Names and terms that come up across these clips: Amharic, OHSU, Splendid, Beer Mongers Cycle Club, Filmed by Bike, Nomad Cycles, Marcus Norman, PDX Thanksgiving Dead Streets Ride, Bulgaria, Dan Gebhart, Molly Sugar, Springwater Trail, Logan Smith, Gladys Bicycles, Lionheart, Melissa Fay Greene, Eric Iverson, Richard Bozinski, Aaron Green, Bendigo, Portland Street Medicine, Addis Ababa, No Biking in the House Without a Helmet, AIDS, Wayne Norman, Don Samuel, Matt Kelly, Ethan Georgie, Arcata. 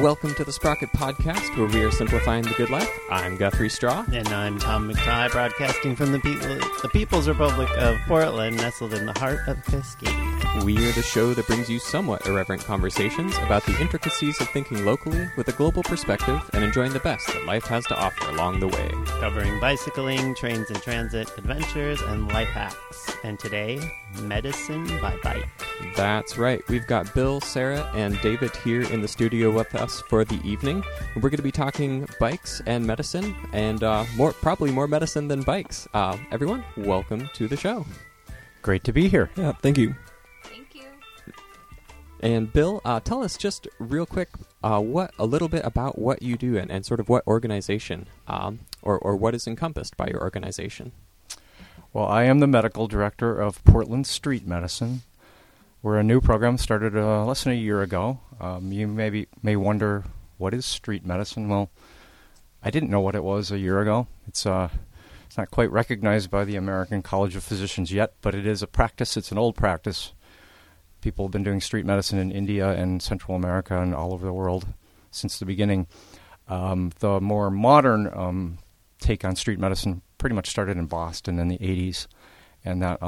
Welcome to the Sprocket Podcast, where we are simplifying the good life. I'm Guthrie Straw. And I'm Tom McTighe, broadcasting from the People's Republic of Portland, nestled in the heart of Piscataway. We are the show that brings you somewhat irreverent conversations about the intricacies of thinking locally with a global perspective and enjoying the best that life has to offer along the way. Covering bicycling, trains and transit, adventures, and life hacks. And today, medicine by bike. That's right. We've got Bill, Sarah, and David here in the studio with us for the evening. We're going to be talking bikes and medicine, and more medicine than bikes. Everyone, welcome to the show. Great to be here. Yeah, thank you. Thank you. And Bill, tell us just real quick a little bit about what you do and sort of what organization or what is encompassed by your organization. Well, I am the medical director of Portland Street Medicine. We're a new program started less than a year ago. You may wonder, what is street medicine? Well, I didn't know what it was a year ago. It's not quite recognized by the American College of Physicians yet, but it is a practice. It's an old practice. People have been doing street medicine in India and Central America and all over the world since the beginning. The more modern take on street medicine pretty much started in Boston in the 80s, and that...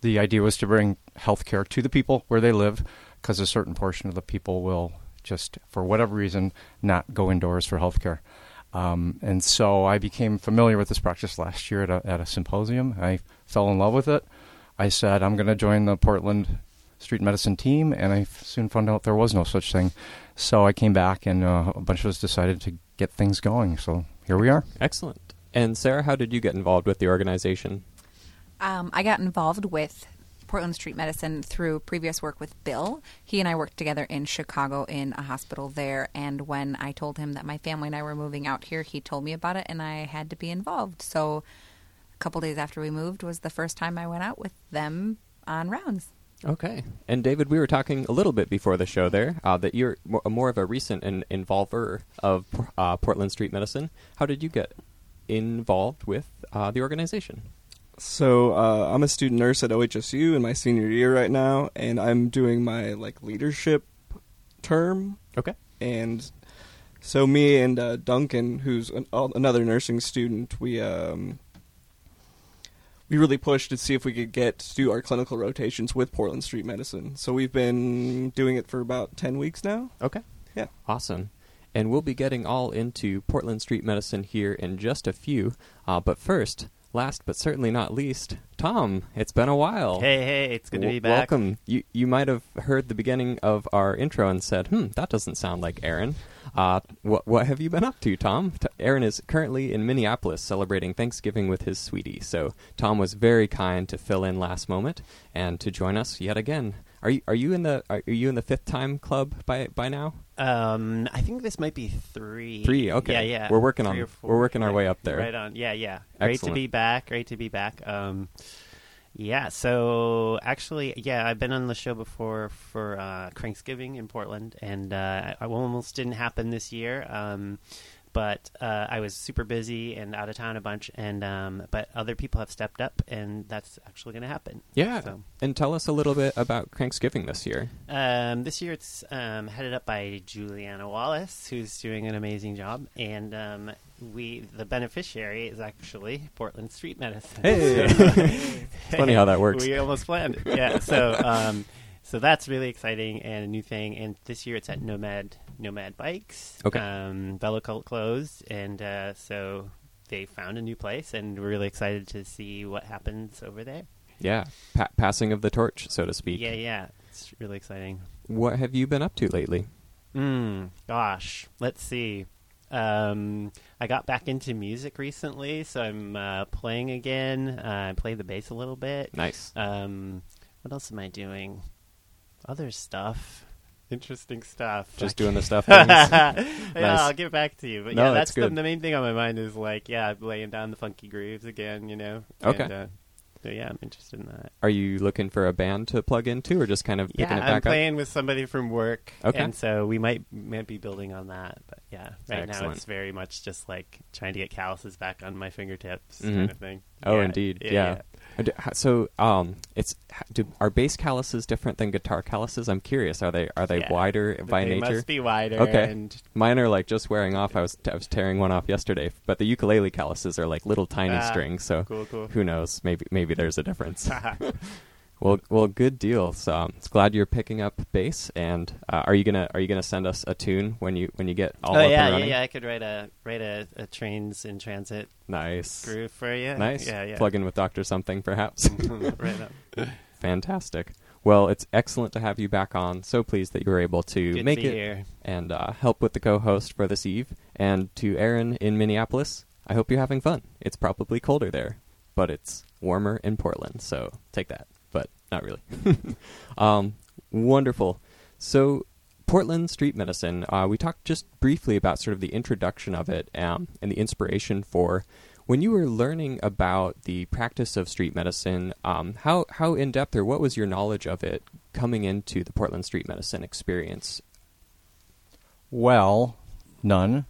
The idea was to bring healthcare to the people where they live, because a certain portion of the people will just, for whatever reason, not go indoors for healthcare. And so I became familiar with this practice last year at a symposium. I fell in love with it. I said, I'm going to join the Portland Street Medicine team, and I soon found out there was no such thing. So I came back, and a bunch of us decided to get things going. So here we are. Excellent. And Sarah, how did you get involved with the organization? I got involved with Portland Street Medicine through previous work with Bill. He and I worked together in Chicago in a hospital there, and when I told him that my family and I were moving out here, he told me about it, and I had to be involved. So a couple days after we moved was the first time I went out with them on rounds. Okay. And David, we were talking a little bit before the show there that you're more of a recent involver of Portland Street Medicine. How did you get involved with the organization? So I'm a student nurse at OHSU in my senior year right now, and I'm doing my leadership term. Okay. And so me and Duncan, who's another nursing student, we really pushed to see if we could get to do our clinical rotations with Portland Street Medicine. So we've been doing it for about 10 weeks now. Okay. Yeah. Awesome. And we'll be getting all into Portland Street Medicine here in just a few, but first... Last but certainly not least, Tom, it's been a while. Hey, it's good to be back. Welcome. You might have heard the beginning of our intro and said, that doesn't sound like Aaron. What have you been up to, Tom? Aaron is currently in Minneapolis celebrating Thanksgiving with his sweetie, so Tom was very kind to fill in last moment and to join us yet again. Are you in the fifth time club by now? I think this might be three. Three, okay. Yeah. We're working our way up there. Right on. Yeah. Excellent. Great to be back. So actually, I've been on the show before for Cranksgiving in Portland, and I almost didn't happen this year. But I was super busy and out of town a bunch, and but other people have stepped up, and that's actually going to happen. Yeah. So. And tell us a little bit about Cranksgiving this year. This year it's headed up by Juliana Wallace, who's doing an amazing job, and the beneficiary is actually Portland Street Medicine. Hey! It's funny how that works. We almost planned it. Yeah, so that's really exciting and a new thing, and this year it's at Nomad Bikes. Okay. Bella Cult closed, and so they found a new place, and we're really excited to see what happens over there. Yeah, passing of the torch, so to speak. Yeah, it's really exciting. What have you been up to lately? Gosh, let's see. I got back into music recently, so I'm playing again. I play the bass a little bit. Nice. What else am I doing? Other stuff. Interesting stuff. Just doing the stuff. Nice. Yeah, I'll get back to you. But no, that's the main thing on my mind is laying down the funky grooves again, Okay. And, so yeah, I'm interested in that. Are you looking for a band to plug into, or just kind of picking it back up? Yeah, I'm playing with somebody from work. Okay. And so we might be building on that. But Yeah, right. Excellent. Now it's very much just like trying to get calluses back on my fingertips, mm-hmm. kind of thing. Oh, yeah, indeed. Yeah. So, are bass calluses different than guitar calluses? I'm curious. Are they wider by nature? They must be wider. Okay. Mine are like just wearing off. I was tearing one off yesterday. But the ukulele calluses are like little tiny strings. So cool. Who knows? Maybe there's a difference. Well, good deal. So it's glad you're picking up bass. And are you gonna send us a tune when you get all up and running? I could write a trains in transit nice groove for you. Nice, yeah. Plug in with Dr. Something, perhaps. Right up. Fantastic. Well, it's excellent to have you back on. So pleased that you were able to make it here and help with the co-host for this eve. And to Aaron in Minneapolis, I hope you're having fun. It's probably colder there, but it's warmer in Portland. So take that. But not really. Wonderful. So Portland Street Medicine, we talked just briefly about sort of the introduction of it and the inspiration for when you were learning about the practice of street medicine, how in-depth or what was your knowledge of it coming into the Portland Street Medicine experience? Well, none,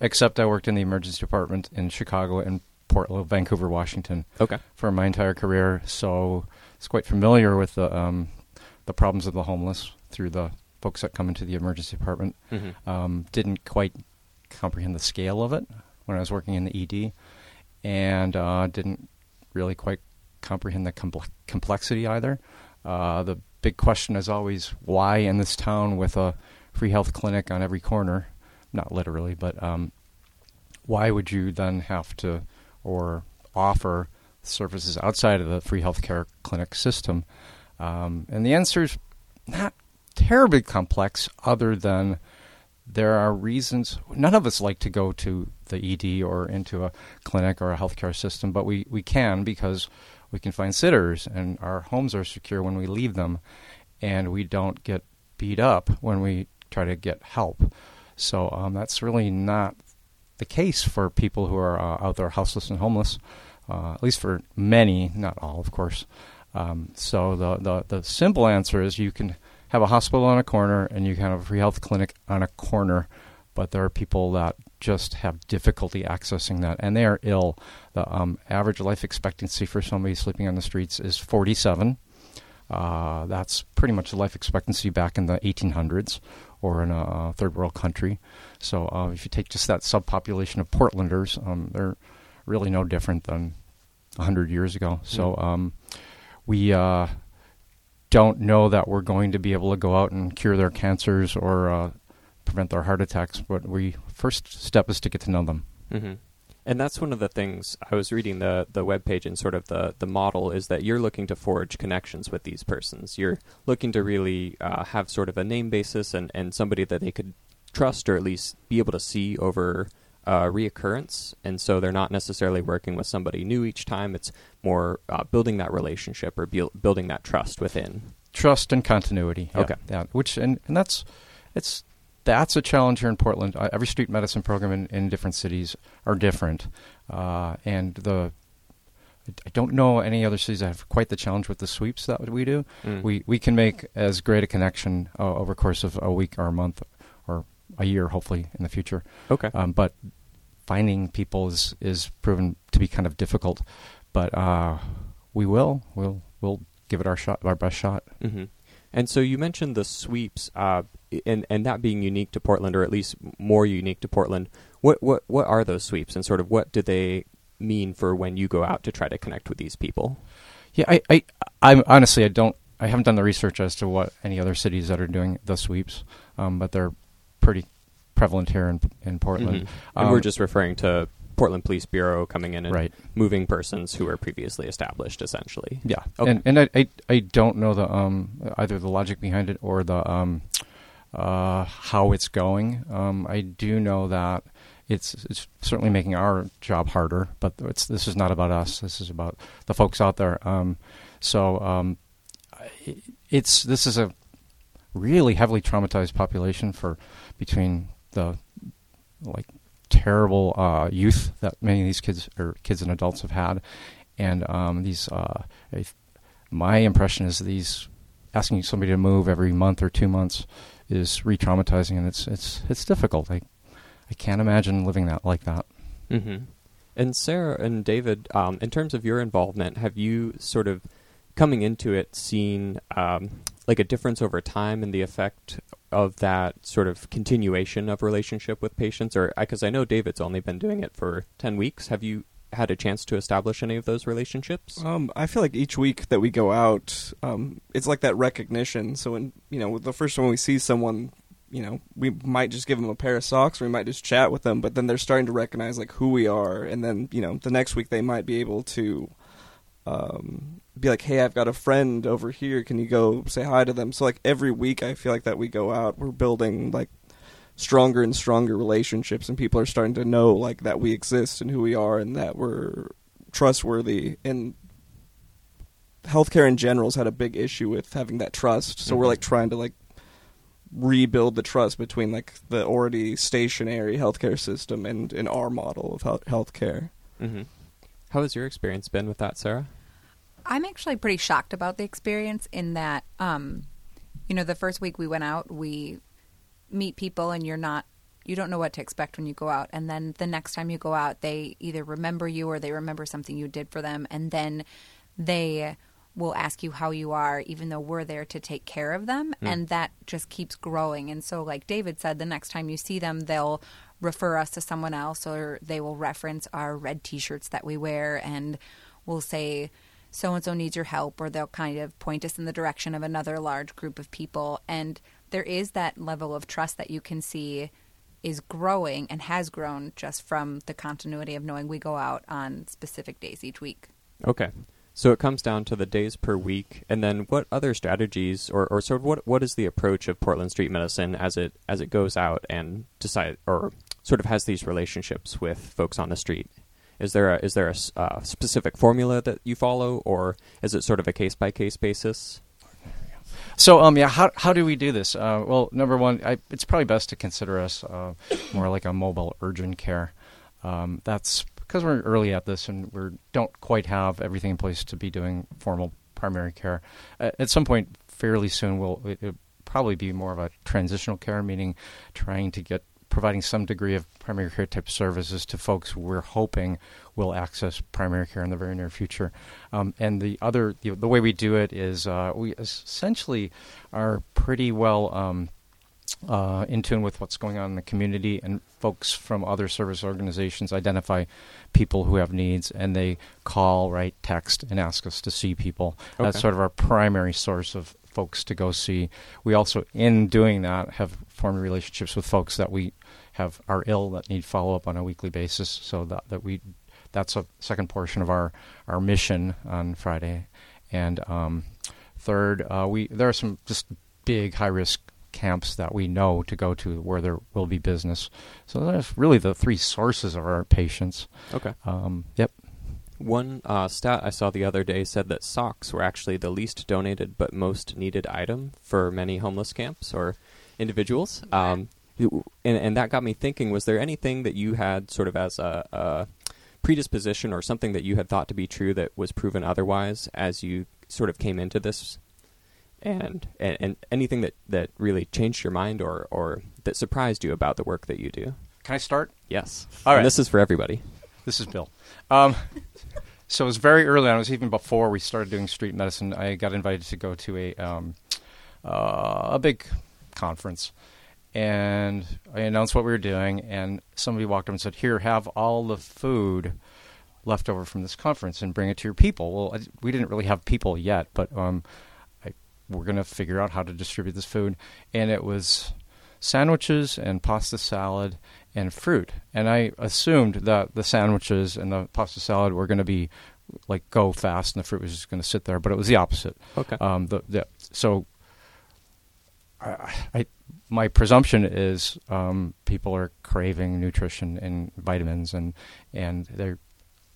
except I worked in the emergency department in Chicago and Portland, Vancouver, Washington, for my entire career, so it's quite familiar with the problems of the homeless through the folks that come into the emergency department. Mm-hmm. Didn't quite comprehend the scale of it when I was working in the ED, and didn't really quite comprehend the complexity either. The big question is always why in this town with a free health clinic on every corner, not literally, but why would you then have to or offer services outside of the free healthcare clinic system, and the answer is not terribly complex. Other than there are reasons none of us like to go to the ED or into a clinic or a healthcare system, but we can because we can find sitters and our homes are secure when we leave them, and we don't get beat up when we try to get help. So that's really not the case for people who are out there houseless and homeless. At least for many, not all, of course. So the simple answer is you can have a hospital on a corner and you can have a free health clinic on a corner, but there are people that just have difficulty accessing that, and they are ill. The average life expectancy for somebody sleeping on the streets is 47. That's pretty much the life expectancy back in the 1800s or in a third world country. So if you take just that subpopulation of Portlanders, they're really no different than 100 years ago. So we don't know that we're going to be able to go out and cure their cancers or prevent their heart attacks, but we first step is to get to know them. Mm-hmm. And that's one of the things I was reading the webpage and sort of the model is that you're looking to forge connections with these persons. You're looking to really have sort of a name basis and somebody that they could trust or at least be able to see over reoccurrence, and so they're not necessarily working with somebody new each time. It's more building that relationship or building that trust within. Trust and continuity. Yeah. Okay. Yeah. Which, and that's a challenge here in Portland. Every street medicine program in different cities are different. I don't know any other cities that have quite the challenge with the sweeps that we do. Mm. We can make as great a connection over the course of a week or a month or a year, hopefully, in the future. Okay. But finding people is proven to be kind of difficult. But we will. We'll give it our best shot. Mm-hmm. And so you mentioned the sweeps, and that being unique to Portland, or at least more unique to Portland. What are those sweeps, and sort of what do they mean for when you go out to try to connect with these people? Yeah, I'm honestly, I haven't done the research as to what any other cities that are doing the sweeps, but they're pretty prevalent here in Portland. Mm-hmm. And we're just referring to Portland Police Bureau coming in and moving persons who were previously established, essentially. Yeah. Okay. And I don't know the either the logic behind it or the how it's going. I do know that it's certainly making our job harder, but this is not about us. This is about the folks out there. This is a really heavily traumatized population for between the terrible youth that many of these kids and adults have had, and my impression is these asking somebody to move every month or 2 months is re-traumatizing, and it's difficult. I I can't imagine living that like that. Mm-hmm. And Sarah and David, in terms of your involvement, have you sort of coming into it seen like a difference over time and the effect of that sort of continuation of relationship with patients? Or because I know David's only been doing it for 10 weeks. Have you had a chance to establish any of those relationships? I feel like each week that we go out, it's like that recognition. So when, you know, the first time we see someone, you know, we might just give them a pair of socks, or we might just chat with them, but then they're starting to recognize like who we are. And then, you know, the next week they might be able to, be like, hey, I've got a friend over here. Can you go say hi to them? So like every week I feel like that we go out, we're building like stronger and stronger relationships, and people are starting to know like that we exist and who we are and that we're trustworthy. And healthcare in general's had a big issue with having that trust. So we're like trying to like rebuild the trust between like the already stationary healthcare system and our model of healthcare. Mm-hmm. How has your experience been with that, Sarah? I'm actually pretty shocked about the experience in that, you know, the first week we went out, we meet people and you don't know what to expect when you go out. And then the next time you go out, they either remember you or they remember something you did for them. And then they will ask you how you are, even though we're there to take care of them. Mm. And that just keeps growing. And so like David said, the next time you see them, they'll refer us to someone else, or they will reference our red T-shirts that we wear and will say, so-and-so needs your help, or they'll kind of point us in the direction of another large group of people. And there is that level of trust that you can see is growing and has grown just from the continuity of knowing we go out on specific days each week. Okay. So it comes down to the days per week. And then what other strategies or sort of what is the approach of Portland Street Medicine as it goes out and decide or sort of has these relationships with folks on the street? Is there a specific formula that you follow, or is it sort of a case-by-case basis? So, how do we do this? Well, number one, it's probably best to consider us more like a mobile urgent care. That's because we're early at this, and we don't quite have everything in place to be doing formal primary care. At some point, fairly soon, it'll probably be more of a transitional care, meaning trying to get providing some degree of primary care type services to folks we're hoping will access primary care in the very near future. And the other, the way we do it is we essentially are pretty well in tune with what's going on in the community, and folks from other service organizations identify people who have needs, and they call, write, text, and ask us to see people. Okay. That's sort of our primary source of folks to go see. We also, in doing that, have formed relationships with folks that we have are ill that need follow-up on a weekly basis, so that's a second portion of our mission on Friday. And third, there are some just big high-risk camps that we know to go to where there will be business. So that's really the three sources of our patients. Okay. Yep. One stat I saw the other day said that socks were actually the least donated but most needed item for many homeless camps or individuals. And that got me thinking, was there anything that you had sort of as a predisposition or something that you had thought to be true that was proven otherwise as you sort of came into this? And anything that really changed your mind or that surprised you about the work that you do? Can I start? Yes. All right. And this is for everybody. This is Bill. So it was very early on. It was even before we started doing street medicine. I got invited to go to a big conference. And I announced what we were doing. And somebody walked up and said, here, have all the food left over from this conference and bring it to your people. Well, we didn't really have people yet, but we're going to figure out how to distribute this food. And it was sandwiches and pasta salad and fruit. And I assumed that the sandwiches and the pasta salad were going to be like go fast and the fruit was just going to sit there, but it was the opposite. Okay. So my presumption is people are craving nutrition and vitamins and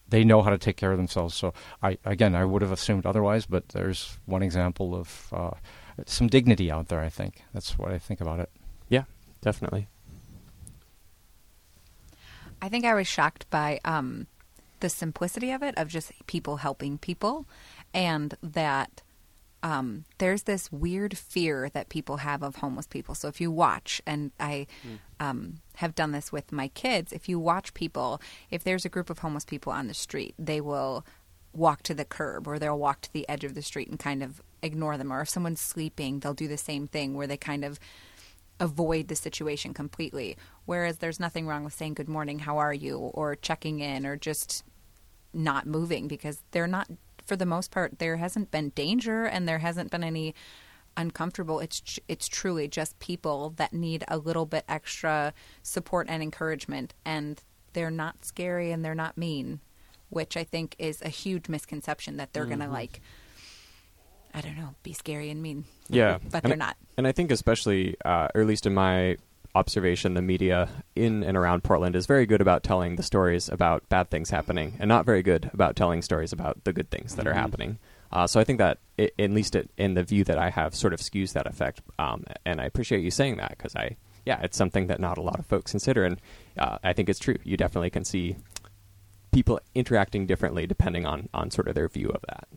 they know how to take care of themselves. So I would have assumed otherwise, but there's one example of some dignity out there, I think. That's what I think about it. Yeah, definitely. I think I was shocked by the simplicity of it, of just people helping people, and that there's this weird fear that people have of homeless people. So if you watch, and I have done this with my kids, if you watch people, if there's a group of homeless people on the street, they will walk to the curb or they'll walk to the edge of the street and kind of ignore them. Or if someone's sleeping, they'll do the same thing where they kind of avoid the situation completely. Whereas there's nothing wrong with saying good morning, how are you, or checking in, or just not moving, because they're not, for the most part, there hasn't been danger and there hasn't been any uncomfortable. It's truly just people that need a little bit extra support and encouragement, and they're not scary and they're not mean, which I think is a huge misconception, that they're going to, like, I don't know, be scary and mean. Yeah. But they're not. And I think especially, or at least in my observation, the media in and around Portland is very good about telling the stories about bad things happening and not very good about telling stories about the good things that are happening. So I think that, at least in the view that I have, sort of skews that effect. And I appreciate you saying that, because it's something that not a lot of folks consider. And I think it's true. You definitely can see people interacting differently depending on sort of their view of that.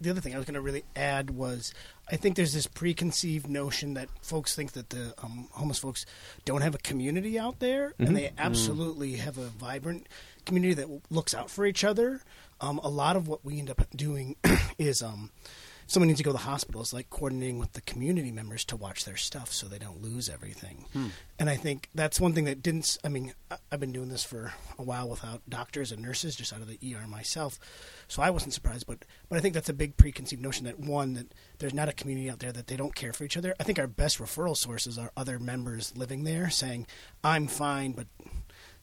The other thing I was going to really add was, I think there's this preconceived notion that folks think that the homeless folks don't have a community out there, and they absolutely have a vibrant community that looks out for each other. A lot of what we end up doing is someone needs to go to the hospital. It's like coordinating with the community members to watch their stuff so they don't lose everything. And I think that's one thing that didn't – I mean, I've been doing this for a while without doctors and nurses, just out of the ER myself, so I wasn't surprised. But I think that's a big preconceived notion that, one, that there's not a community out there, that they don't care for each other. I think our best referral sources are other members living there saying, I'm fine, but –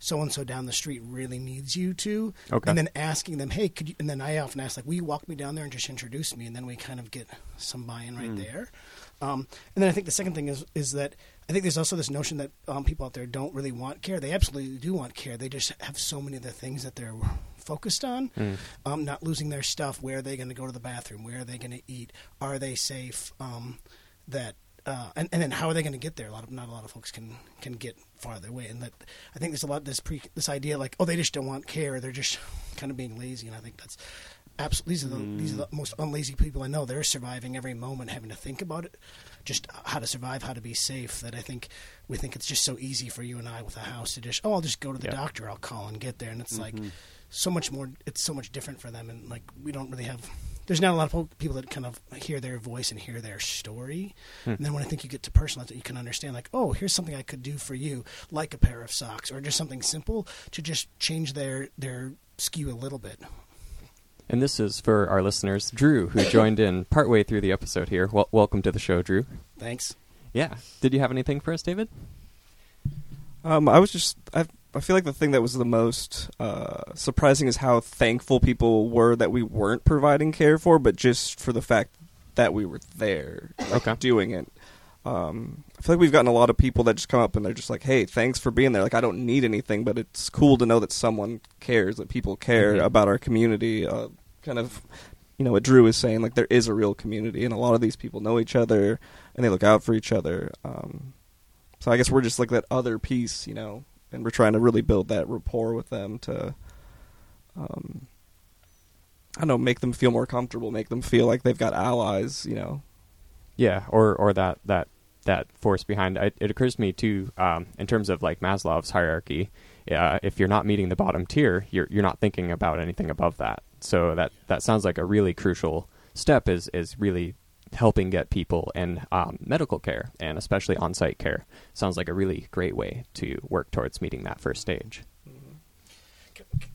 so-and-so down the street really needs you to. Okay. And then asking them, hey, could you, and then I often ask, like, will you walk me down there and just introduce me? And then we kind of get some buy-in right there. And then I think the second thing is that I think there's also this notion that people out there don't really want care. They absolutely do want care. They just have so many of the things that they're focused on, not losing their stuff. Where are they going to go to the bathroom? Where are they going to eat? Are they safe? And then how are they going to get there? Not a lot of folks can get farther away, and that I think there's a lot of this idea like, oh, they just don't want care, they're just kind of being lazy, and I think that's absolutely these are the most unlazy people I know. They're surviving every moment, having to think about it, just how to survive, how to be safe. That I think we think it's just so easy for you and I with a house to just I'll just go to the doctor, I'll call and get there, and it's like so much more. It's so much different for them, and like we don't really have. There's not a lot of people that kind of hear their voice and hear their story. And then when I think you get to personalize it, you can understand, like, oh, here's something I could do for you, like a pair of socks or just something simple to just change their skew a little bit. And this is for our listeners, Drew, who joined in partway through the episode here. Well, welcome to the show, Drew. Thanks. Yeah. Did you have anything for us, David? I feel like the thing that was the most surprising is how thankful people were that we weren't providing care for, but just for the fact that we were there, like, doing it. I feel like we've gotten a lot of people that just come up and they're just like, hey, thanks for being there. Like, I don't need anything, but it's cool to know that someone cares, that people care about our community. Kind of, you know, what Drew is saying, like, there is a real community, and a lot of these people know each other, and they look out for each other. So I guess we're just like that other piece, you know. And we're trying to really build that rapport with them to, make them feel more comfortable, make them feel like they've got allies, you know. Yeah, or that force behind. It occurs to me, too, in terms of, like, Maslow's hierarchy, if you're not meeting the bottom tier, you're not thinking about anything above that. So that sounds like a really crucial step is really helping get people in medical care, and especially on-site care. Sounds like a really great way to work towards meeting that first stage.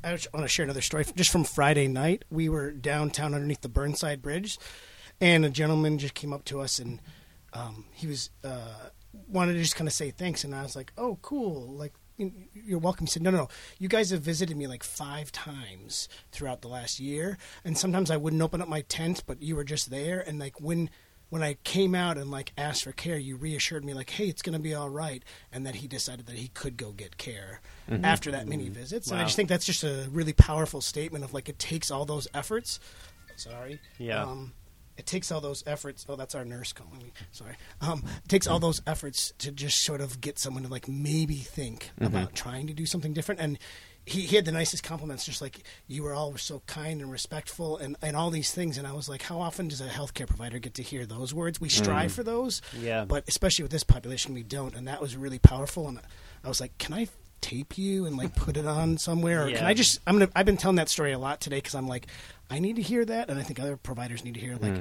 I just want to share another story just from Friday night. We were downtown underneath the Burnside Bridge, and a gentleman just came up to us, and he was wanted to just kind of say thanks, and I was like, oh, cool, like, you're welcome. He said, no, you guys have visited me like 5 times throughout the last year, and sometimes I wouldn't open up my tent, but you were just there, and like when I came out and like asked for care, you reassured me like, hey, it's going to be all right, and that he decided that he could go get care after that many visits. Wow. And I just think that's just a really powerful statement of like, it takes all those efforts. Sorry. Yeah. It takes all those efforts. Oh, that's our nurse calling me. Sorry. It takes all those efforts to just sort of get someone to like maybe think about trying to do something different. And he had the nicest compliments, just like, you were all so kind and respectful and all these things. And I was like, how often does a healthcare provider get to hear those words? We strive for those, but especially with this population, we don't. And that was really powerful. And I was like, can I tape you and like put it on somewhere? Or can I just, I've been telling that story a lot today because I'm like, I need to hear that. And I think other providers need to hear like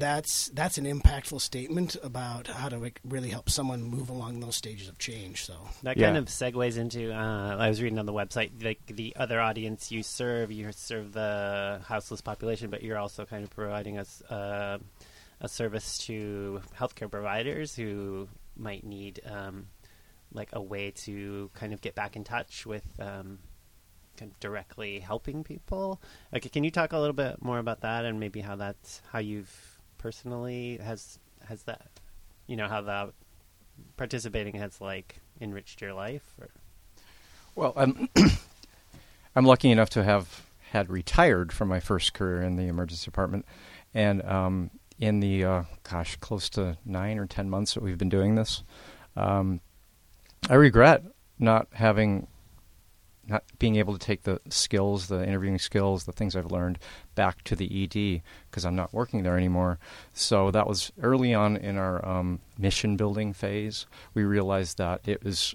that's an impactful statement about how to like, really help someone move along those stages of change. So that kind of segues into, I was reading on the website, like the other audience you serve the houseless population, but you're also kind of providing us a service to healthcare providers who might need like a way to kind of get back in touch with, directly helping people. Okay, can you talk a little bit more about that and maybe how that's how you've personally has that, you know, how the participating has like enriched your life? Or? Well, I'm lucky enough to have had retired from my first career in the emergency department, and in the close to 9 or 10 months that we've been doing this, I regret not being able to take the skills, the interviewing skills, the things I've learned back to the ED because I'm not working there anymore. So that was early on in our mission building phase. We realized that it was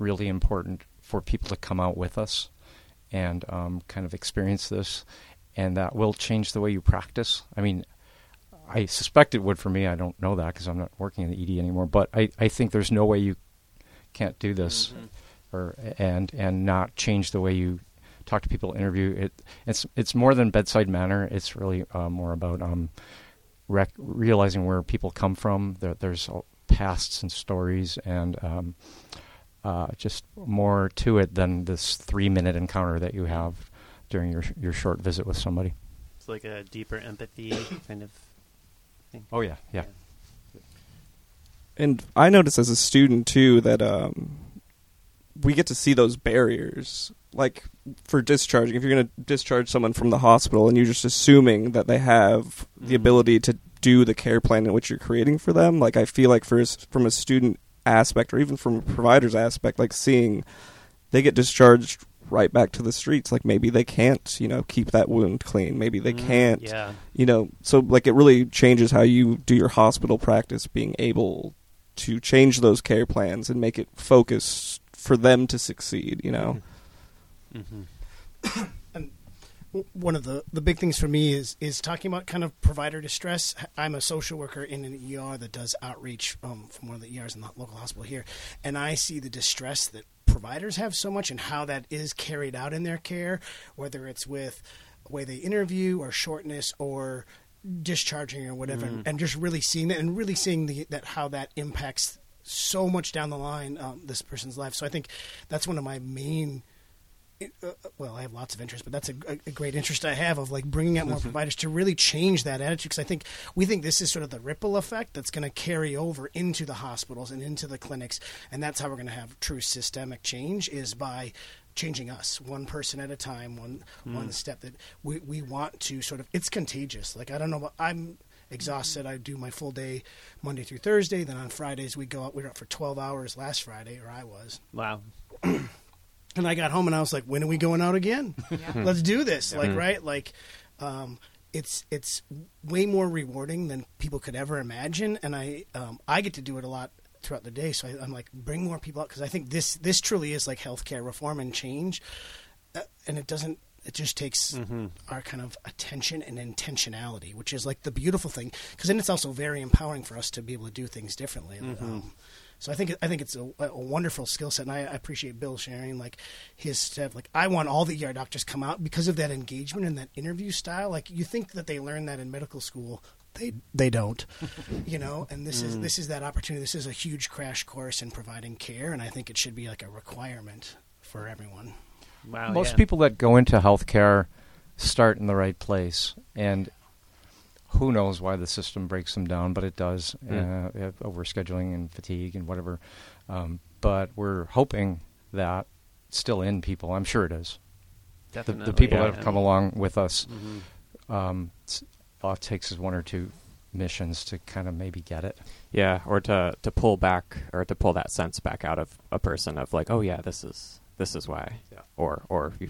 really important for people to come out with us and kind of experience this. And that will change the way you practice. I mean, I suspect it would for me. I don't know that because I'm not working in the ED anymore. But I think there's no way you can't do this. Mm-hmm. And not change the way you talk to people, interview. It's more than bedside manner. It's really more about realizing where people come from. There's pasts and stories and just more to it than this 3-minute encounter that you have during your short visit with somebody. It's like a deeper empathy kind of thing. Oh, yeah. And I noticed as a student, too, that... we get to see those barriers, like for discharging. If you're going to discharge someone from the hospital and you're just assuming that they have the ability to do the care plan in which you're creating for them, like I feel like from a student aspect or even from a provider's aspect, like seeing they get discharged right back to the streets, like maybe they can't, you know, keep that wound clean. Maybe they can't, you know, so like it really changes how you do your hospital practice, being able to change those care plans and make it focused for them to succeed, you know. Mm-hmm. And one of the big things for me is talking about kind of provider distress. I'm a social worker in an ER that does outreach from one of the ERs in the local hospital here, and I see the distress that providers have so much and how that is carried out in their care, whether it's with the way they interview or shortness or discharging or whatever, and just really seeing that and really seeing that how that impacts so much down the line, this person's life. So I think that's one of my main, I have lots of interests, but that's a great interest I have of like bringing out more providers to really change that attitude. Cause I think we think this is sort of the ripple effect that's going to carry over into the hospitals and into the clinics. And that's how we're going to have true systemic change, is by changing us one person at a time, one step. That we want to sort of, it's contagious. Like, I don't know, but I'm exhausted. I do my full day Monday through Thursday. Then on Fridays we go out. We were out for 12 hours last Friday, or I was. Wow. And I got home and I was like, when are we going out again? Let's do this. Yeah. Like, right. Like, it's way more rewarding than people could ever imagine. And I get to do it a lot throughout the day. So I'm like, bring more people out. Cause I think this truly is like healthcare reform and change. And it just takes our kind of attention and intentionality, which is like the beautiful thing, because then it's also very empowering for us to be able to do things differently. So I think it's a wonderful skill set, and I appreciate Bill sharing like his stuff. Like, I want all the ER doctors to come out because of that engagement and that interview style. Like, you think that they learn that in medical school. They don't, you know, and this is that opportunity. This is a huge crash course in providing care, and I think it should be like a requirement for everyone. Wow, most people that go into healthcare start in the right place, and who knows why the system breaks them down, but it does. Overscheduling and fatigue and whatever. But we're hoping that it's still in people. I'm sure it is. Definitely, the people that have come along with us, all it takes is one or two missions to kind of maybe get it. Yeah, or to pull that sense back out of a person of like, oh yeah, this is this is why, yeah. or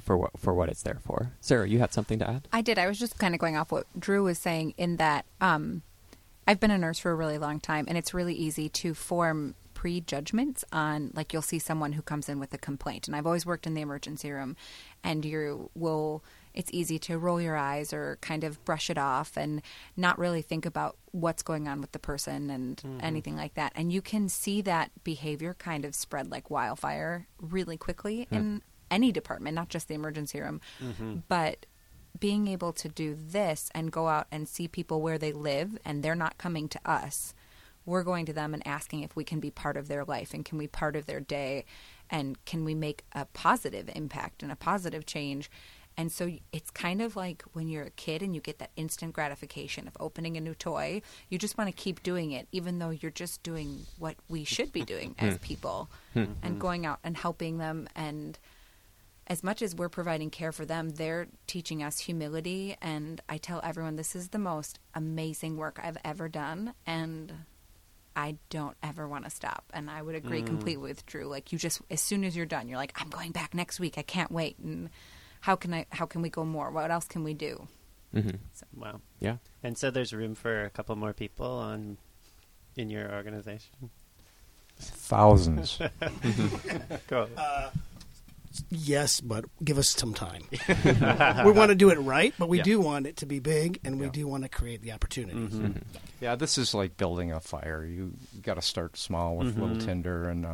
for what it's there for. Sarah, you had something to add? I did. I was just kind of going off what Drew was saying in that I've been a nurse for a really long time, and it's really easy to form prejudgments on, like, you'll see someone who comes in with a complaint. And I've always worked in the emergency room, and it's easy to roll your eyes or kind of brush it off and not really think about what's going on with the person and anything like that. And you can see that behavior kind of spread like wildfire really quickly in any department, not just the emergency room. Mm-hmm. But being able to do this and go out and see people where they live, and they're not coming to us, we're going to them and asking if we can be part of their life and can we part of their day and can we make a positive impact and a positive change. And so it's kind of like when you're a kid and you get that instant gratification of opening a new toy, you just want to keep doing it, even though you're just doing what we should be doing as people and going out and helping them. And as much as we're providing care for them, they're teaching us humility. And I tell everyone, this is the most amazing work I've ever done. And I don't ever want to stop. And I would agree completely with Drew. Like, you just, as soon as you're done, you're like, I'm going back next week. I can't wait. And how can we go more? What else can we do? Mm-hmm. So. Wow. Yeah. And so there's room for a couple more people in your organization? Thousands. Cool. Yes, but give us some time. We want to do it right, but we do want it to be big, and we do want to create the opportunities. Mm-hmm. Mm-hmm. Yeah, this is like building a fire. You got to start small with a little tinder and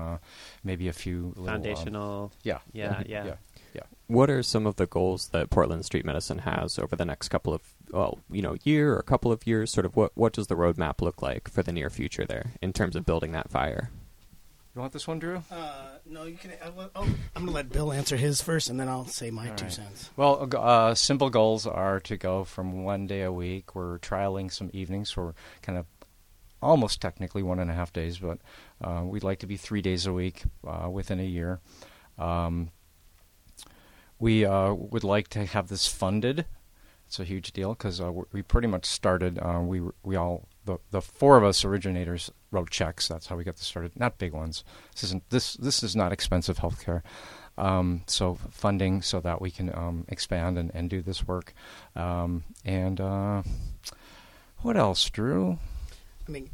maybe a few foundational. Yeah. Yeah. What are some of the goals that Portland Street Medicine has over the next couple of, year or a couple of years? Sort of what does the roadmap look like for the near future there in terms of building that fire? You want this one, Drew? No, you can. I'm going to let Bill answer his first, and then I'll say my two cents. Well, simple goals are to go from 1 day a week. We're trialing some evenings. We're kind of almost technically 1.5 days, but we'd like to be 3 days a week within a year. We would like to have this funded. It's a huge deal because we pretty much started. We all the four of us originators wrote checks. That's how we got this started. Not big ones. This is not expensive healthcare. So funding so that we can expand and do this work. And what else, Drew? I mean,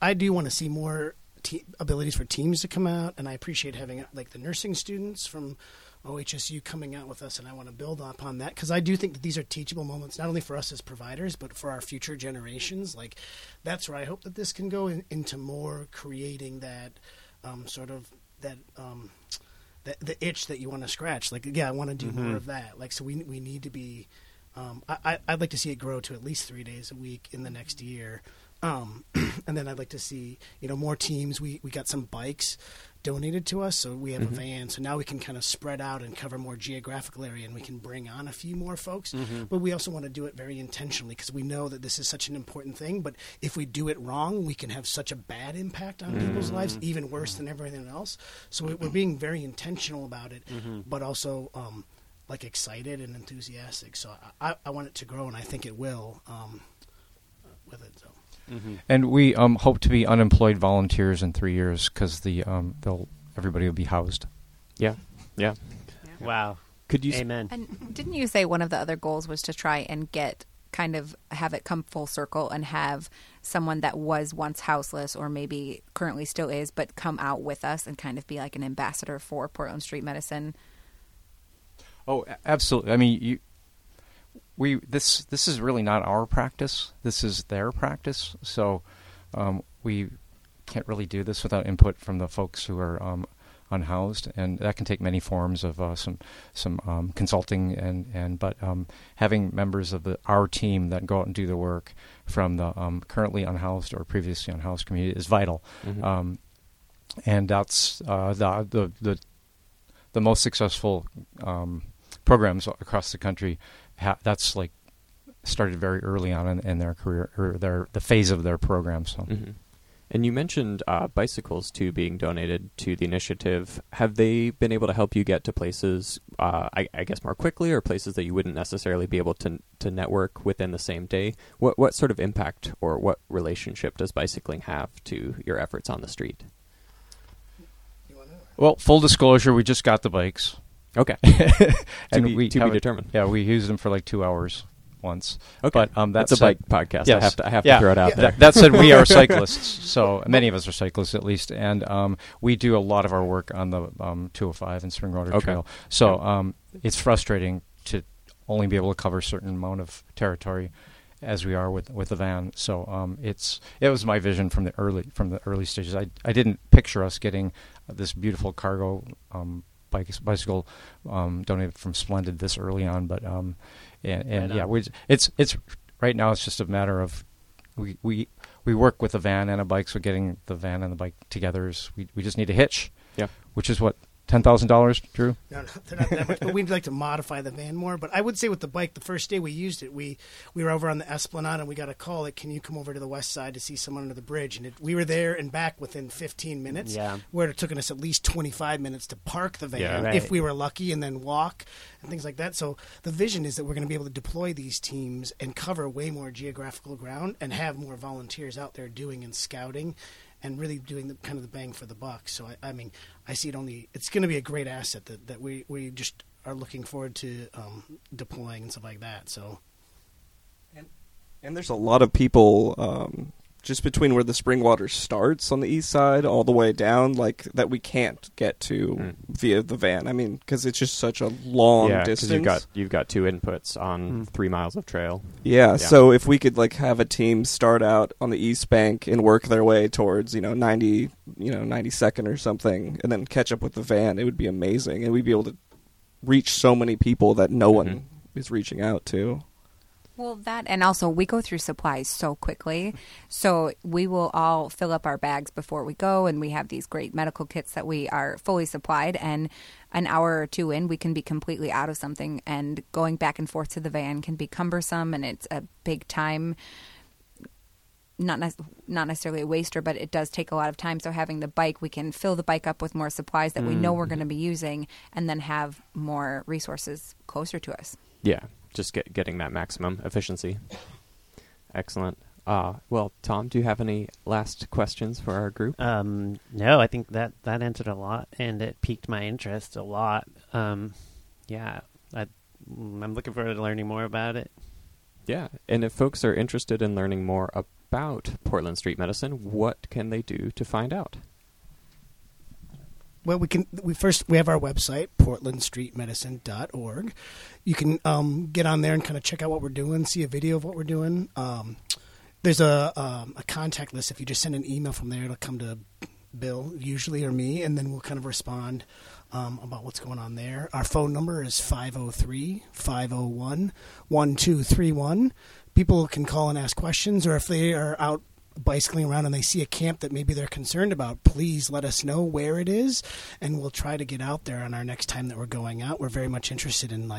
I do want to see more abilities for teams to come out, and I appreciate having like the nursing students from OHSU coming out with us, and I want to build upon that because I do think that these are teachable moments, not only for us as providers, but for our future generations. Like, that's where I hope that this can go into more creating that the itch that you want to scratch. Like, yeah, I want to do more of that. Like, so we need to be. I'd like to see it grow to at least 3 days a week in the next year, and then I'd like to see more teams. We got some bikes donated to us, so we have a van, so now we can kind of spread out and cover more geographical area, and we can bring on a few more folks, but we also want to do it very intentionally because we know that this is such an important thing, but if we do it wrong, we can have such a bad impact on people's lives, even worse than everything else, so we're being very intentional about it, but also like excited and enthusiastic, so I want it to grow, and I think it will with it, so. Mm-hmm. And we hope to be unemployed volunteers in 3 years because everybody will be housed. Yeah. Wow. Could you? Amen. And didn't you say one of the other goals was to try and get kind of have it come full circle and have someone that was once houseless or maybe currently still is, but come out with us and kind of be like an ambassador for Portland Street Medicine? Oh, absolutely. I mean, this is really not our practice. This is their practice. So we can't really do this without input from the folks who are unhoused, and that can take many forms of some consulting but having members of our team that go out and do the work from the currently unhoused or previously unhoused community is vital, and that's the most successful programs across the country. That's like started very early on in their career or the phase of their program. So, and you mentioned bicycles too being donated to the initiative. Have they been able to help you get to places? I guess more quickly, or places that you wouldn't necessarily be able to network within the same day. What sort of impact or what relationship does bicycling have to your efforts on the street? Well, full disclosure, we just got the bikes. Okay. To be determined. Yeah, we used them for like 2 hours once. Okay. But that's a bike podcast. Yes. I have to throw it out there. That said, we are cyclists. So many of us are cyclists, at least. And we do a lot of our work on the 205 and Springwater Trail. So it's frustrating to only be able to cover a certain amount of territory as we are with the van. So it was my vision from the early stages. I didn't picture us getting this beautiful cargo bicycle donated from Splendid this early on, but it's right now it's just a matter of we work with a van and a bike, so getting the van and the bike together is we just need a hitch. Yeah. Which is what, $10,000, Drew? No, they're not that much, but we'd like to modify the van more. But I would say with the bike, the first day we used it, we were over on the Esplanade and we got a call that, can you come over to the west side to see someone under the bridge? And we were there and back within 15 minutes, where it took us at least 25 minutes to park the van if we were lucky, and then walk and things like that. So the vision is that we're going to be able to deploy these teams and cover way more geographical ground and have more volunteers out there doing and scouting and really doing the kind of the bang for the buck. So, I see it only... It's going to be a great asset that we just are looking forward to deploying and stuff like that. So, and there's a lot of people just between where the Springwater starts on the east side all the way down, like, that we can't get to via the van. I mean, because it's just such a long distance. Yeah, because you've got two inputs on 3 miles of trail. Yeah, so if we could, like, have a team start out on the east bank and work their way towards, 92nd or something, and then catch up with the van, it would be amazing. And we'd be able to reach so many people that no one is reaching out to. Well, that, and also we go through supplies so quickly, so we will all fill up our bags before we go, and we have these great medical kits that we are fully supplied, and an hour or two in, we can be completely out of something, and going back and forth to the van can be cumbersome, and it's a big time, not necessarily a waster, but it does take a lot of time, so having the bike, we can fill the bike up with more supplies that we know we're going to be using, and then have more resources closer to us. Yeah. Just getting that maximum efficiency. Excellent. Well, Tom, do you have any last questions for our group? No, I think that answered a lot, and it piqued my interest a lot. I'm looking forward to learning more about it. Yeah, and if folks are interested in learning more about Portland Street Medicine, what can they do to find out? Well, we have our website, portlandstreetmedicine.org. You can get on there and kind of check out what we're doing, see a video of what we're doing. There's a contact list. If you just send an email from there, it'll come to Bill usually or me, and then we'll kind of respond about what's going on there. Our phone number is 503-501-1231. People can call and ask questions, or if they are out bicycling around and they see a camp that maybe they're concerned about, please let us know where it is, and we'll try to get out there on our next time that we're going out. We're very much interested in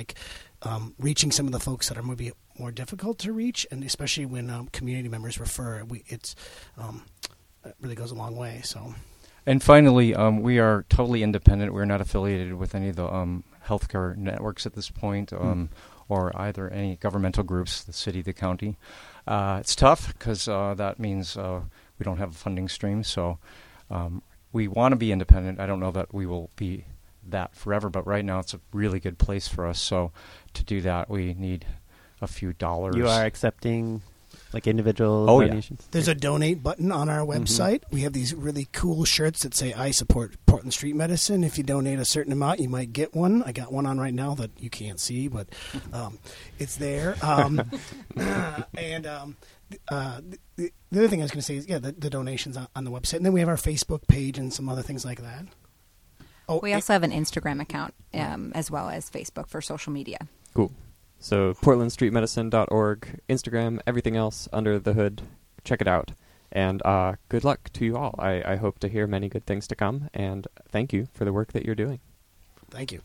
reaching some of the folks that are maybe more difficult to reach, and especially when community members refer, it really goes a long way. So, and finally, we are totally independent. We're not affiliated with any of the healthcare networks at this point, or either any governmental groups, the city, the county. It's tough because that means we don't have a funding stream, so we want to be independent. I don't know that we will be that forever, but right now it's a really good place for us. So to do that, we need a few dollars. You are accepting individual donations? Yeah. There's a donate button on our website. We have these really cool shirts that say, I support Portland Street Medicine. If you donate a certain amount, you might get one. I got one on right now that you can't see, but it's there. The other thing I was going to say is, the donations on the website. And then we have our Facebook page and some other things like that. Oh, we also have an Instagram account as well as Facebook for social media. Cool. So portlandstreetmedicine.org, Instagram, everything else under the hood. Check it out. And good luck to you all. I hope to hear many good things to come. And thank you for the work that you're doing. Thank you.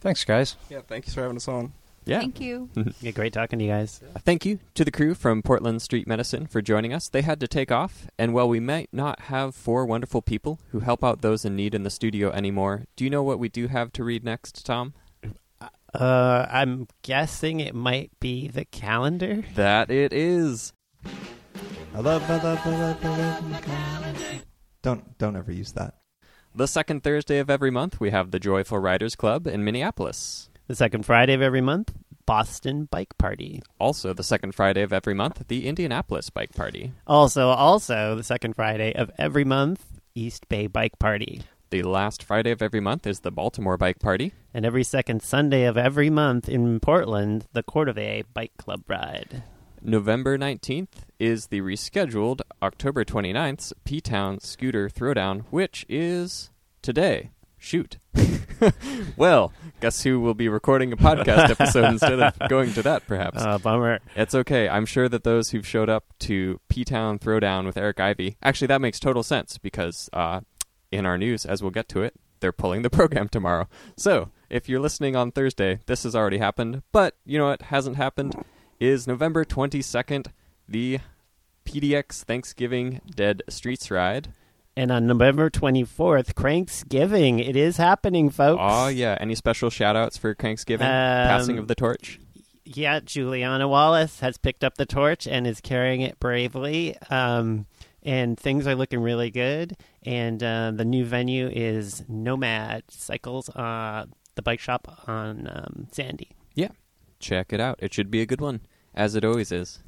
Thanks, guys. Yeah, thanks for having us on. Yeah. Thank you. Yeah, great talking to you guys. Thank you to the crew from Portland Street Medicine for joining us. They had to take off, and while we might not have four wonderful people who help out those in need in the studio anymore, do you know what we do have to read next, Tom? I'm guessing it might be the calendar. That it is. I love my calendar. Don't ever use that. The second Thursday of every month, we have the Joyful Riders Club in Minneapolis. The second Friday of every month, Boston Bike Party. Also the second Friday of every month, the Indianapolis Bike Party. Also the second Friday of every month, East Bay Bike Party. The last Friday of every month is the Baltimore Bike Party. And every second Sunday of every month in Portland, the Cordova Bike Club Ride. November 19th is the rescheduled October 29th P-Town Scooter Throwdown, which is today. Shoot. Well, guess who will be recording a podcast episode instead of going to that, perhaps. Oh, bummer. It's okay. I'm sure that those who've showed up to P-Town Throwdown with Eric Ivey... Actually, that makes total sense because in our news, as we'll get to it, they're pulling the program tomorrow. So if you're listening on Thursday, this has already happened. But you know what hasn't happened is November 22nd, the PDX Thanksgiving Dead Streets Ride. And on November 24th, Cranksgiving. It is happening, folks. Oh, yeah. Any special shout-outs for Cranksgiving? Passing of the torch? Yeah, Juliana Wallace has picked up the torch and is carrying it bravely. And things are looking really good. And the new venue is Nomad Cycles, the bike shop on Sandy. Yeah. Check it out. It should be a good one, as it always is.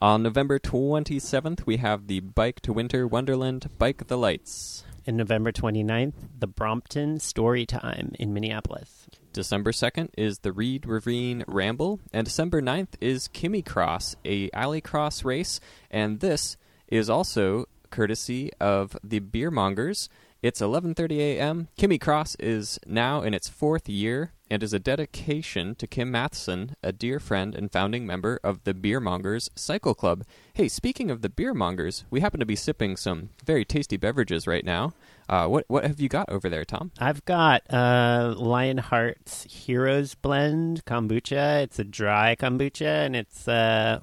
On November 27th, we have the Bike to Winter Wonderland Bike the Lights. And November 29th, the Brompton Storytime in Minneapolis. December 2nd is the Reed Ravine Ramble. And December 9th is Kimmy Cross, an alley cross race. And this is also courtesy of the Beer Mongers. It's 11:30 a.m. Kimmy Cross is now in its fourth year and is a dedication to Kim Matheson, a dear friend and founding member of the Beer Mongers Cycle Club. Hey, speaking of the Beer Mongers, we happen to be sipping some very tasty beverages right now. What have you got over there, Tom? I've got Lionheart's Heroes Blend kombucha. It's a dry kombucha, and it's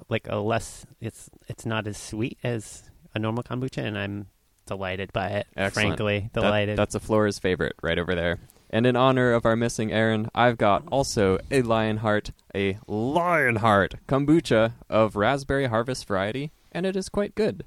like a less. It's not as sweet as a normal kombucha, and I'm delighted by it. Excellent. Frankly, delighted. That's a Flora's favorite right over there. And in honor of our missing Aaron, I've got also a Lionheart kombucha of raspberry harvest variety, and it is quite good.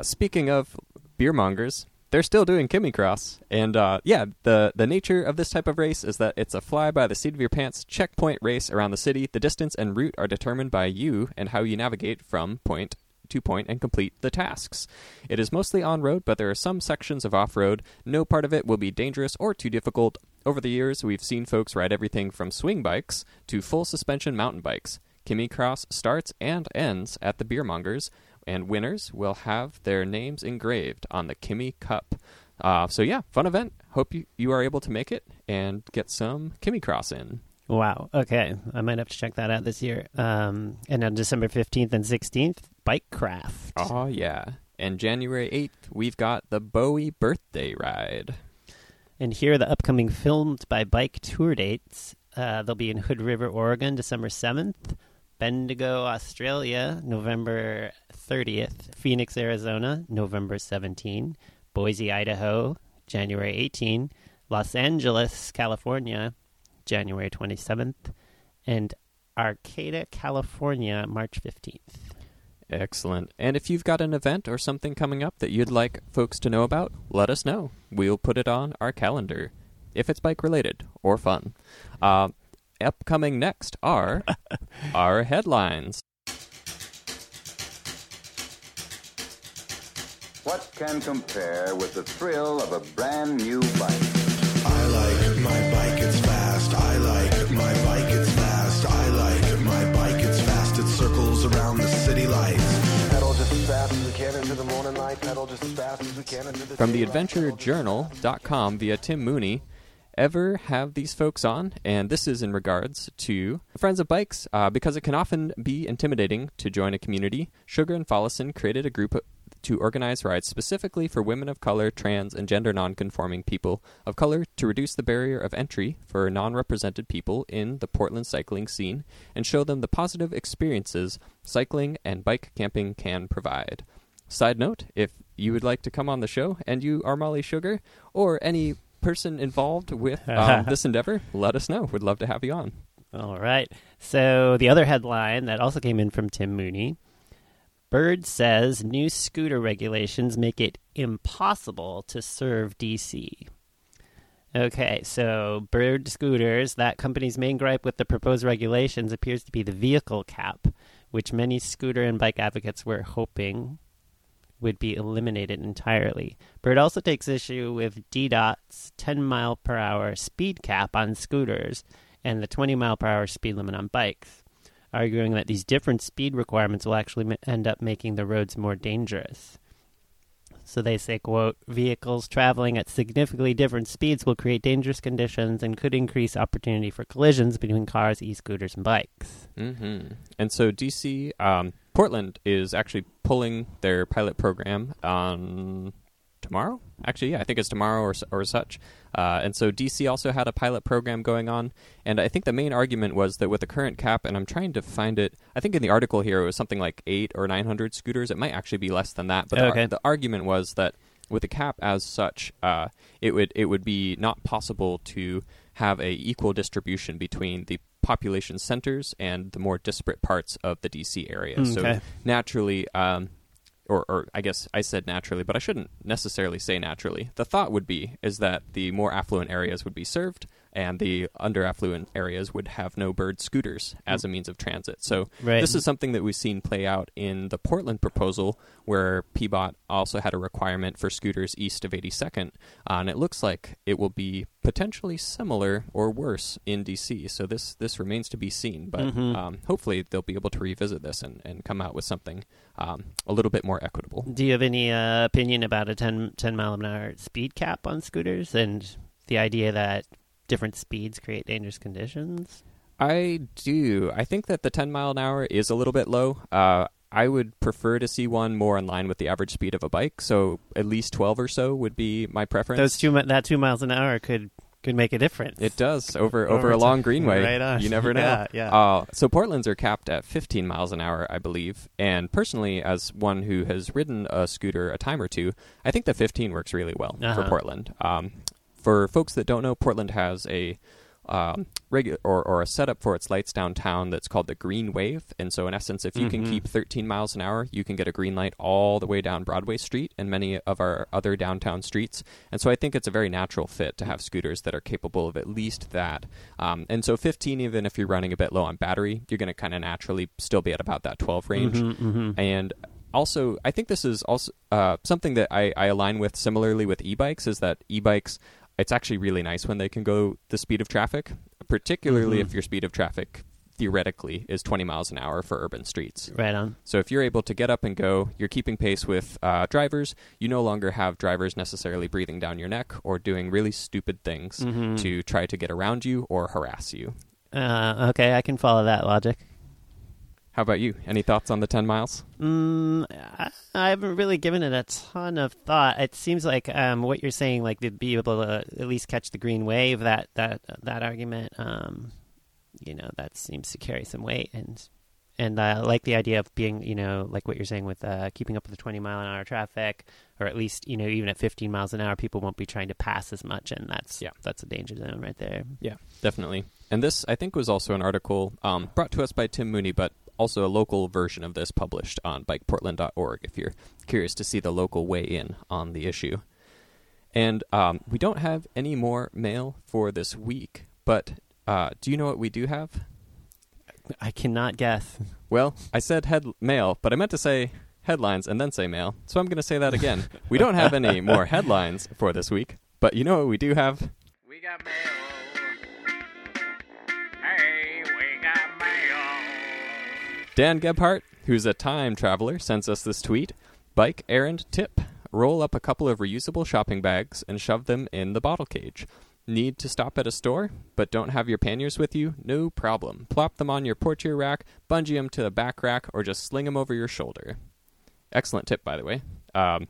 Speaking of beer mongers, they're still doing Kimmy Cross. And the nature of this type of race is that it's a fly by the seat of your pants checkpoint race around the city. The distance and route are determined by you and how you navigate from point to point and complete the tasks. It is mostly on-road, but there are some sections of off-road. No part of it will be dangerous or too difficult. Over the years, we've seen folks ride everything from swing bikes to full-suspension mountain bikes. Kimmy Cross starts and ends at the Beer Mongers, and winners will have their names engraved on the Kimmy Cup. Fun event. Hope you are able to make it and get some Kimmy Cross in. Wow. Okay. I might have to check that out this year. And on December 15th and 16th, Bike Craft. Oh, yeah. And January 8th, we've got the Bowie Birthday Ride. And here are the upcoming Filmed by Bike tour dates. They'll be in Hood River, Oregon, December 7th. Bendigo, Australia, November 30th. Phoenix, Arizona, November 17th. Boise, Idaho, January 18th. Los Angeles, California, January 27th, and Arcata, California, March 15th. Excellent. And if you've got an event or something coming up that you'd like folks to know about, let us know. We'll put it on our calendar, if it's bike-related or fun. Upcoming next are our headlines. What can compare with the thrill of a brand new bike? I like my bike, it's fast. I like my bike, it's fast. I like my bike, it's fast. It circles around the city lights. Pedal just as fast as we can into the morning light. Pedal just as fast as we can into the From the adventurejournal.com via Tim Mooney. Ever have these folks on? And this is in regards to Friends of Bikes, because it can often be intimidating to join a community. Sugar and Follison created a group to organize rides specifically for women of color, trans, and gender non-conforming people of color to reduce the barrier of entry for non-represented people in the Portland cycling scene and show them the positive experiences cycling and bike camping can provide. Side note, if you would like to come on the show and you are Molly Sugar or any person involved with this endeavor, let us know. We'd love to have you on. All right. So the other headline that also came in from Tim Mooney, Bird says new scooter regulations make it impossible to serve DC. Okay, so Bird Scooters, that company's main gripe with the proposed regulations appears to be the vehicle cap, which many scooter and bike advocates were hoping would be eliminated entirely. Bird also takes issue with DDOT's 10-mile-per-hour speed cap on scooters and the 20-mile-per-hour speed limit on bikes, arguing that these different speed requirements will actually end up making the roads more dangerous. So they say, quote, vehicles traveling at significantly different speeds will create dangerous conditions and could increase opportunity for collisions between cars, e-scooters, and bikes. Mm-hmm. And so DC, Portland is actually pulling their pilot program on tomorrow. Actually, yeah, I think it's tomorrow or such. And so DC also had a pilot program going on. And I think the main argument was that with the current cap, and I'm trying to find it, I think in the article here, it was something like 800 or 900 scooters. It might actually be less than that. But the argument was that with the cap as such, it would be not possible to have a equal distribution between the population centers and the more disparate parts of the DC area. Okay. So naturally, or I guess I said naturally, but I shouldn't necessarily say naturally. The thought would be is that the more affluent areas would be served and the under affluent areas would have no Bird scooters as a means of transit. So This is something that we've seen play out in the Portland proposal, where PBOT also had a requirement for scooters east of 82nd. And it looks like it will be potentially similar or worse in DC. So this remains to be seen, but hopefully they'll be able to revisit this and come out with something a little bit more equitable. Do you have any opinion about a 10 mile an hour speed cap on scooters and the idea that different speeds create dangerous conditions? I do. I think that the 10 mile an hour is a little bit low. I would prefer to see one more in line with the average speed of a bike, so at least 12 or so would be my preference. That 2 miles an hour could make a difference. It does over a long greenway. Right on. You never know. Yeah. So Portland's are capped at 15 miles an hour, I believe. And personally, as one who has ridden a scooter a time or two, I think the 15 works really well for Portland. For folks that don't know, Portland has a regular or a setup for its lights downtown that's called the Green Wave. And so in essence, if you can keep 13 miles an hour, you can get a green light all the way down Broadway Street and many of our other downtown streets. And so I think it's a very natural fit to have scooters that are capable of at least that. And so 15, even if you're running a bit low on battery, you're going to kind of naturally still be at about that 12 range. And also, I think this is also something that I align with similarly with e-bikes, is that e-bikes, it's actually really nice when they can go the speed of traffic, particularly if your speed of traffic theoretically is 20 miles an hour for urban streets. Right on. So if you're able to get up and go, you're keeping pace with drivers. You no longer have drivers necessarily breathing down your neck or doing really stupid things to try to get around you or harass you. Okay, I can follow that logic. How about you? Any thoughts on the 10 miles? I haven't really given it a ton of thought. It seems like what you're saying, like to be able to at least catch the green wave, that argument, that seems to carry some weight. And I like the idea of being, like what you're saying with keeping up with the 20-mile-an-hour traffic, or at least, even at 15 miles an hour, people won't be trying to pass as much, and that's a danger zone right there. Yeah, definitely. And this, I think, was also an article brought to us by Tim Mooney, but also a local version of this published on bikeportland.org if you're curious to see the local weigh in on the issue. And we don't have any more mail for this week, but do you know what we do have? I cannot guess. Well, I said mail, but I meant to say headlines and then say mail, so I'm going to say that again. We don't have any more headlines for this week, but you know what we do have? We got mail. Dan Gebhart, who's a time traveler, sends us this tweet. Bike errand tip. Roll up a couple of reusable shopping bags and shove them in the bottle cage. Need to stop at a store, but don't have your panniers with you? No problem. Plop them on your portier rack, bungee them to the back rack, or just sling them over your shoulder. Excellent tip, by the way. I'm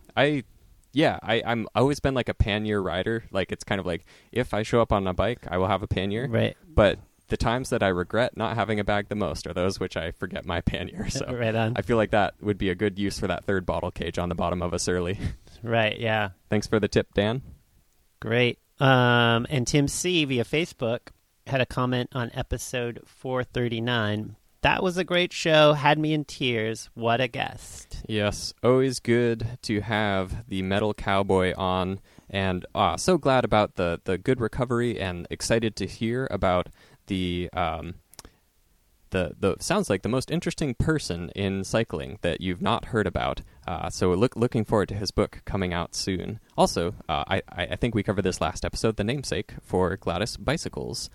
always been like a pannier rider. Like, it's kind of like, if I show up on a bike, I will have a pannier. Right. But the times that I regret not having a bag the most are those which I forget my pannier. So right on. I feel like that would be a good use for that third bottle cage on the bottom of us early. Right, yeah. Thanks for the tip, Dan. Great. And Tim C. via Facebook had a comment on episode 439 That was a great show. Had me in tears. What a guest. Yes, always good to have the Metal Cowboy on. And so glad about the good recovery, and excited to hear about the sounds like the most interesting person in cycling that you've not heard about. So looking forward to his book coming out soon. Also, I think we covered this last episode, the namesake for Gladys Bicycles.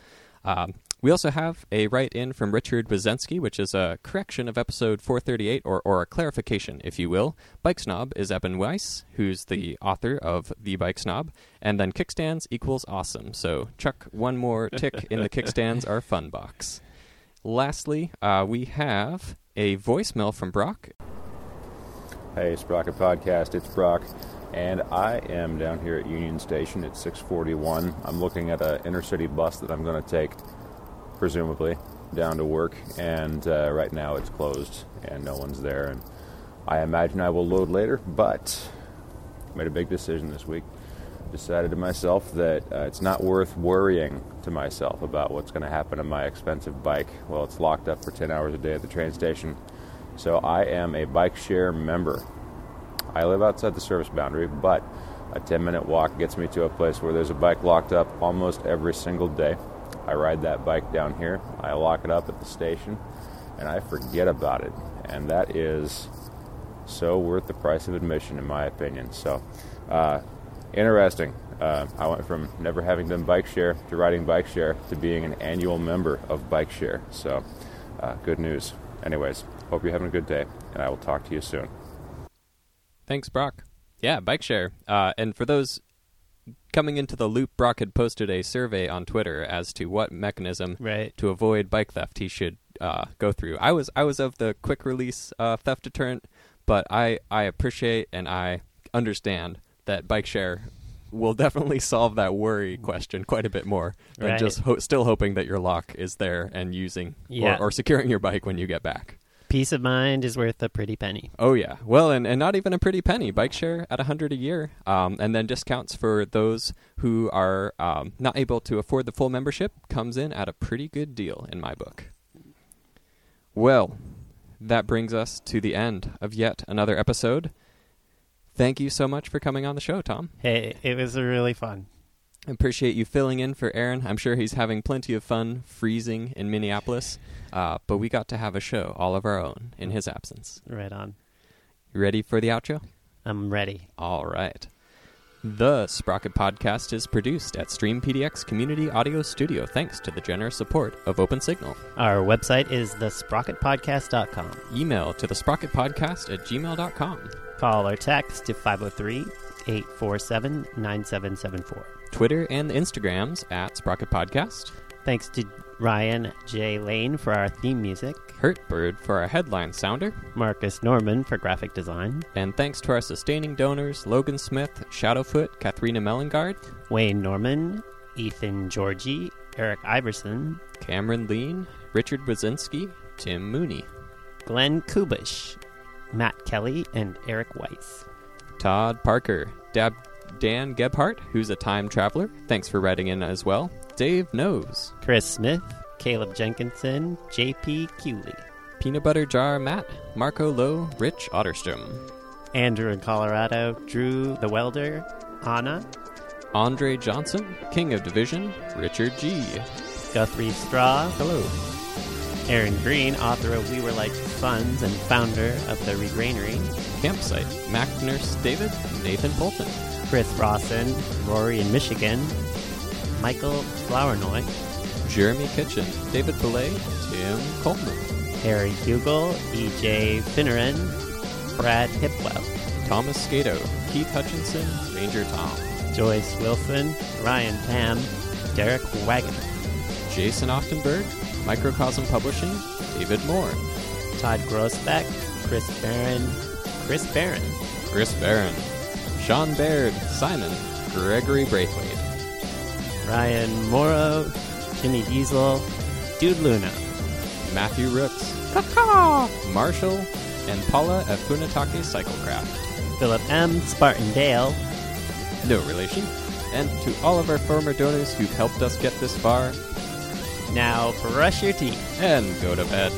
We also have a write-in from Richard Bozinski, which is a correction of episode 438, or a clarification, if you will. Bike Snob is Eben Weiss, who's the author of The Bike Snob, and then Kickstands equals awesome. So chuck one more tick in the Kickstands are fun box. Lastly, we have a voicemail from Brock. Hey, Sprocket Podcast, it's Brock. And I am down here at Union Station at 641. I'm looking at an inner-city bus that I'm going to take, presumably, down to work. And right now it's closed and no one's there. And I imagine I will load later, but I made a big decision this week. Decided to myself that it's not worth worrying to myself about what's going to happen to my expensive bike. Well, it's locked up for 10 hours a day at the train station. So I am a bike share member. I live outside the service boundary, but a 10-minute walk gets me to a place where there's a bike locked up almost every single day. I ride that bike down here, I lock it up at the station, and I forget about it. And that is so worth the price of admission, in my opinion. So, interesting. I went from never having done bike share to riding bike share to being an annual member of bike share. So, good news. Anyways, hope you're having a good day, and I will talk to you soon. Thanks, Brock. Yeah, bike share. And for those coming into the loop, Brock had posted a survey on Twitter as to what mechanism to avoid bike theft he should go through. I was of the quick release theft deterrent, but I appreciate and I understand that bike share will definitely solve that worry question quite a bit more than just still hoping that your lock is there and using or securing your bike when you get back. Peace of mind is worth a pretty penny. Oh, yeah. Well, and not even a pretty penny. Bike share at $100 a year. And then discounts for those who are not able to afford the full membership comes in at a pretty good deal in my book. Well, that brings us to the end of yet another episode. Thank you so much for coming on the show, Tom. Hey, it was really fun. I appreciate you filling in for Aaron. I'm sure he's having plenty of fun freezing in Minneapolis, but we got to have a show all of our own in his absence. Right on. You ready for the outro? I'm ready. All right. The Sprocket Podcast is produced at Stream PDX Community Audio Studio thanks to the generous support of OpenSignal. Our website is thesprocketpodcast.com. Email to thesprocketpodcast@gmail.com. Call or text to 503-847-9774. Twitter and Instagrams at Sprocket Podcast. Thanks to Ryan J. Lane for our theme music, Hurt Bird for our headline sounder, Marcus Norman for graphic design, and thanks to our sustaining donors Logan Smith, Shadowfoot, Katharina Mellengard, Wayne Norman, Ethan Georgie, Eric Iverson, Cameron Lean, Richard Bozinski, Tim Mooney, Glenn Kubish, Matt Kelly, and Eric Weiss. Todd Parker, Dan Gebhart, who's a time traveler. Thanks for writing in as well. Dave Knows. Chris Smith. Caleb Jenkinson. JP Cooley. Peanut Butter Jar Matt. Marco Lowe. Rich Otterstrom. Andrew in Colorado. Drew the Welder. Anna. Andre Johnson. King of Division. Richard G. Guthrie Straw. Hello. Aaron Green, author of We Were Like Sons and founder of The Regrainery. Campsite. Mac Nurse David. Nathan Bolton. Chris Rawson, Rory in Michigan, Michael Flournoy, Jeremy Kitchen, David Belay, Tim Coleman, Harry Hugel, EJ Finneran, Brad Hipwell, Thomas Skato, Keith Hutchinson, Ranger Tom, Joyce Wilson, Ryan Pam, Derek Wagon, Jason Oftenberg, Microcosm Publishing, David Moore, Todd Grossbeck, Chris Barron, Sean Baird, Simon, Gregory Braithwaite, Ryan Morrow, Jimmy Diesel, Dude Luna, Matthew Rooks, Marshall, and Paula at Funatake Cyclecraft, Philip M. Spartan Dale, no relation, and to all of our former donors who've helped us get this far. Now brush your teeth and go to bed.